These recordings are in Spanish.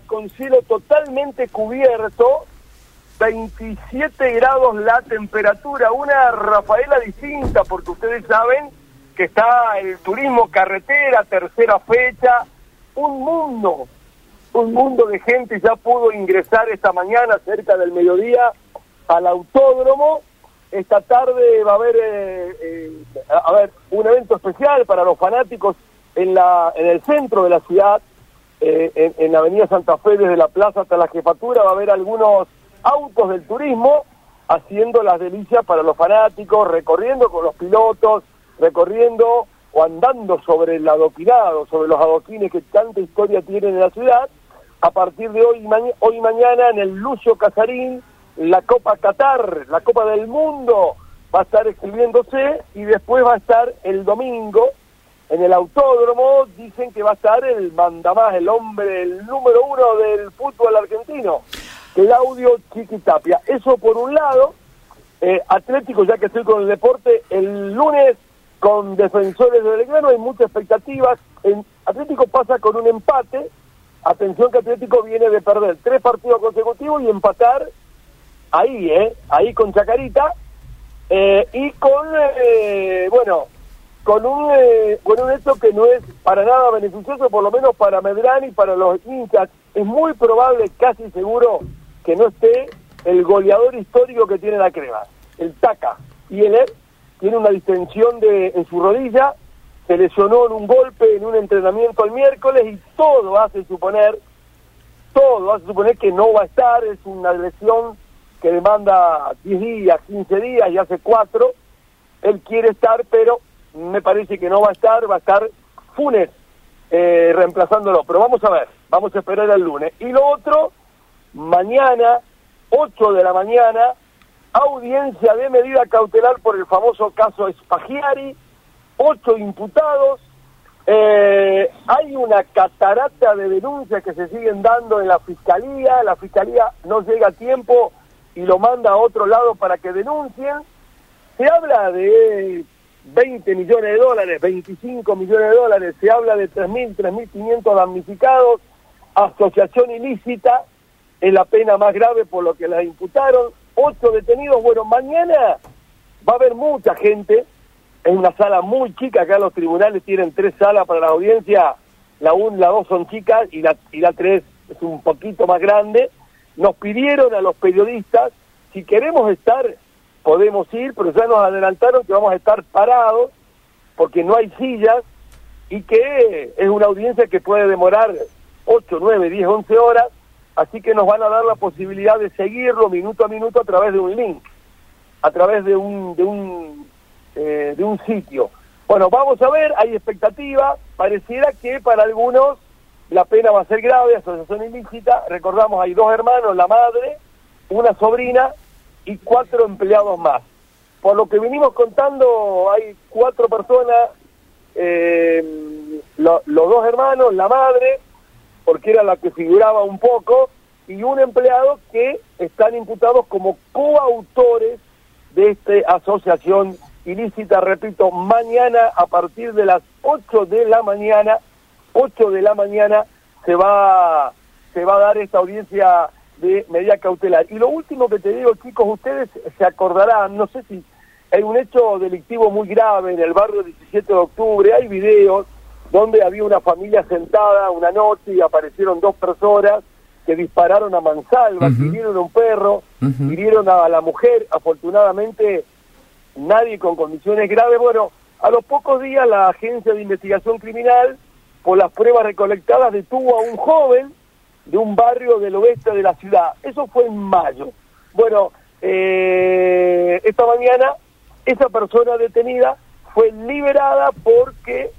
con cielo totalmente cubierto, 27 grados la temperatura, una Rafaela distinta, porque ustedes saben que está el turismo carretera, tercera fecha, un mundo de gente ya pudo ingresar esta mañana, cerca del mediodía, al autódromo. Esta tarde va a haber un evento especial para los fanáticos en el centro de la ciudad, en la avenida Santa Fe, desde la plaza hasta la jefatura. Va a haber algunos autos del turismo haciendo las delicias para los fanáticos, recorriendo con los pilotos, recorriendo o andando sobre el adoquinado, sobre los adoquines que tanta historia tienen en la ciudad. A partir de hoy y mañana en el Lucio Casarín, la Copa Qatar, la Copa del Mundo, va a estar escribiéndose, y después va a estar el domingo en el autódromo. Dicen que va a estar el mandamás, el hombre, el número uno del fútbol argentino, Claudio Chiqui Tapia. Eso por un lado. Atlético, ya que estoy con el deporte, el lunes con Defensores de Belgrano hay muchas expectativas. Atlético pasa con un empate. Atención que Atlético viene de perder 3 partidos consecutivos y empatar ahí, ahí con Chacarita, y con un hecho que no es para nada beneficioso, por lo menos para Medrani y para los hinchas. Es muy probable, casi seguro, que no esté el goleador histórico que tiene la crema, el Taka. Y él tiene una distensión en su rodilla, se lesionó en un golpe en un entrenamiento el miércoles, y todo hace suponer que no va a estar. Es una lesión que demanda 10 días, 15 días, y hace 4. Él quiere estar, pero me parece que no va a estar. Va a estar Funes reemplazándolo, pero vamos a ver, vamos a esperar el lunes. Y lo otro, mañana, 8 de la mañana, audiencia de medida cautelar por el famoso caso Spaggiari, 8 imputados. Hay una catarata de denuncias que se siguen dando en la fiscalía no llega a tiempo y lo manda a otro lado para que denuncien. Se habla de $20 millones, $25 millones, se habla de 3.000, 3.500 damnificados, asociación ilícita, es la pena más grave por lo que las imputaron, 8 detenidos. Bueno, mañana va a haber mucha gente, en una sala muy chica. Acá los tribunales tienen 3 salas para la audiencia, la 2 son chicas y la 3 es un poquito más grande. Nos pidieron a los periodistas, si queremos estar, podemos ir, pero ya nos adelantaron que vamos a estar parados porque no hay sillas, y que es una audiencia que puede demorar 8, 9, 10, 11 horas, así que nos van a dar la posibilidad de seguirlo minuto a minuto a través de un link, a través de un sitio. Bueno, vamos a ver, hay expectativa. Pareciera que para algunos la pena va a ser grave, asociación ilícita. Recordamos, hay 2 hermanos, la madre, una sobrina y 4 empleados más. Por lo que vinimos contando, hay 4 personas, los 2 hermanos, la madre, porque era la que figuraba un poco, y un empleado, que están imputados como coautores de esta asociación ilícita. Repito, mañana a partir de las 8 de la mañana se va a dar esta audiencia de medida cautelar. Y lo último que te digo, chicos, ustedes se acordarán, no sé si hay un hecho delictivo muy grave en el barrio 17 de octubre, hay videos donde había una familia sentada una noche y aparecieron 2 personas que dispararon a mansalva, hirieron a un perro, hirieron a la mujer, afortunadamente nadie con condiciones graves. Bueno, a los pocos días la agencia de investigación criminal, por las pruebas recolectadas, detuvo a un joven de un barrio del oeste de la ciudad. Eso fue en mayo. Bueno, esta mañana esa persona detenida fue liberada porque,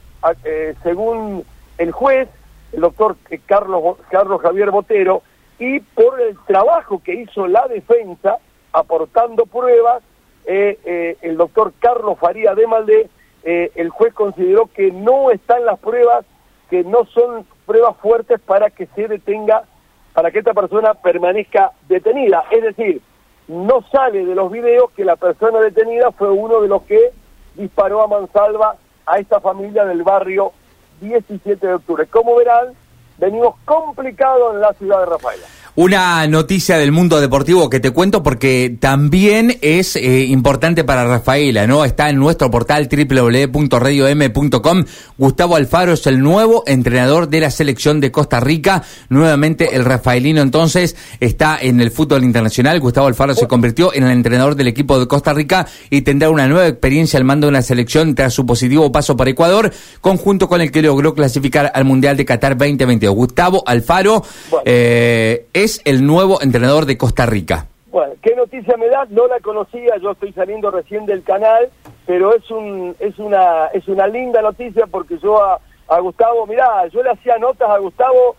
según el juez, el doctor Carlos Javier Botero, y por el trabajo que hizo la defensa, aportando pruebas, el doctor Carlos Faría de Malde, el juez consideró que no están las pruebas, que no son pruebas fuertes para que se detenga, para que esta persona permanezca detenida. Es decir, no sale de los videos que la persona detenida fue uno de los que disparó a mansalva a esta familia del barrio 17 de octubre. Como verán, venimos complicados en la ciudad de Rafaela. Una noticia del mundo deportivo que te cuento porque también es importante para Rafaela, ¿no? Está en nuestro portal www.radiom.com. Gustavo Alfaro es el nuevo entrenador de la selección de Costa Rica. Nuevamente el rafaelino entonces está en el fútbol internacional. Gustavo Alfaro se convirtió en el entrenador del equipo de Costa Rica y tendrá una nueva experiencia al mando de una selección tras su positivo paso por Ecuador, conjunto con el que logró clasificar al Mundial de Qatar 2022. Gustavo Alfaro es el nuevo entrenador de Costa Rica. Bueno, qué noticia me da, no la conocía, yo estoy saliendo recién del canal, pero es una linda noticia porque yo a Gustavo, mirá, yo le hacía notas a Gustavo,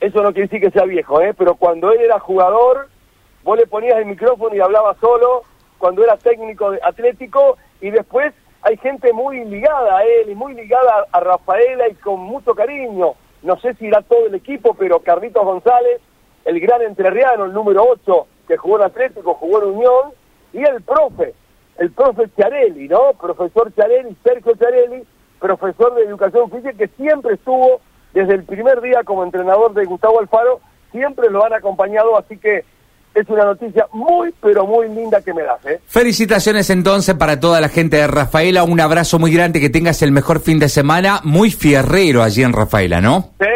eso no quiere decir que sea viejo, pero cuando él era jugador, vos le ponías el micrófono y hablaba solo, cuando era técnico atlético, y después hay gente muy ligada a él, y muy ligada a Rafaela y con mucho cariño, no sé si irá todo el equipo, pero Carlitos González, el gran entrerriano, el número 8, que jugó en Atlético, jugó en Unión, y el profe Ciarelli, ¿no? Profesor Ciarelli, Sergio Ciarelli, profesor de Educación Física, que siempre estuvo desde el primer día como entrenador de Gustavo Alfaro, siempre lo han acompañado, así que es una noticia muy, pero muy linda que me das, ¿eh? Felicitaciones entonces para toda la gente de Rafaela, un abrazo muy grande, que tengas el mejor fin de semana, muy fierrero allí en Rafaela, ¿no? Sí.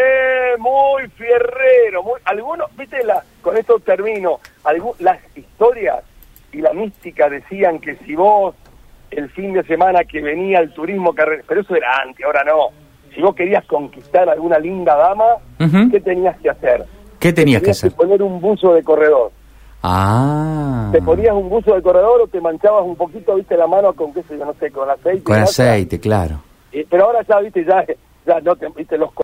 Muy fierrero, algunos, viste, con esto termino, las historias y la mística decían que si vos, el fin de semana que venía el turismo carretero, pero eso era antes, ahora no, si vos querías conquistar a alguna linda dama, uh-huh. ¿Qué tenías que hacer? ¿Qué tenías que hacer? Poner un buzo de corredor. Ah. Te ponías un buzo de corredor o te manchabas un poquito, viste, la mano con, qué sé yo, no sé, con aceite. Con aceite, claro. Pero ahora ya, viste, ya no te, viste, los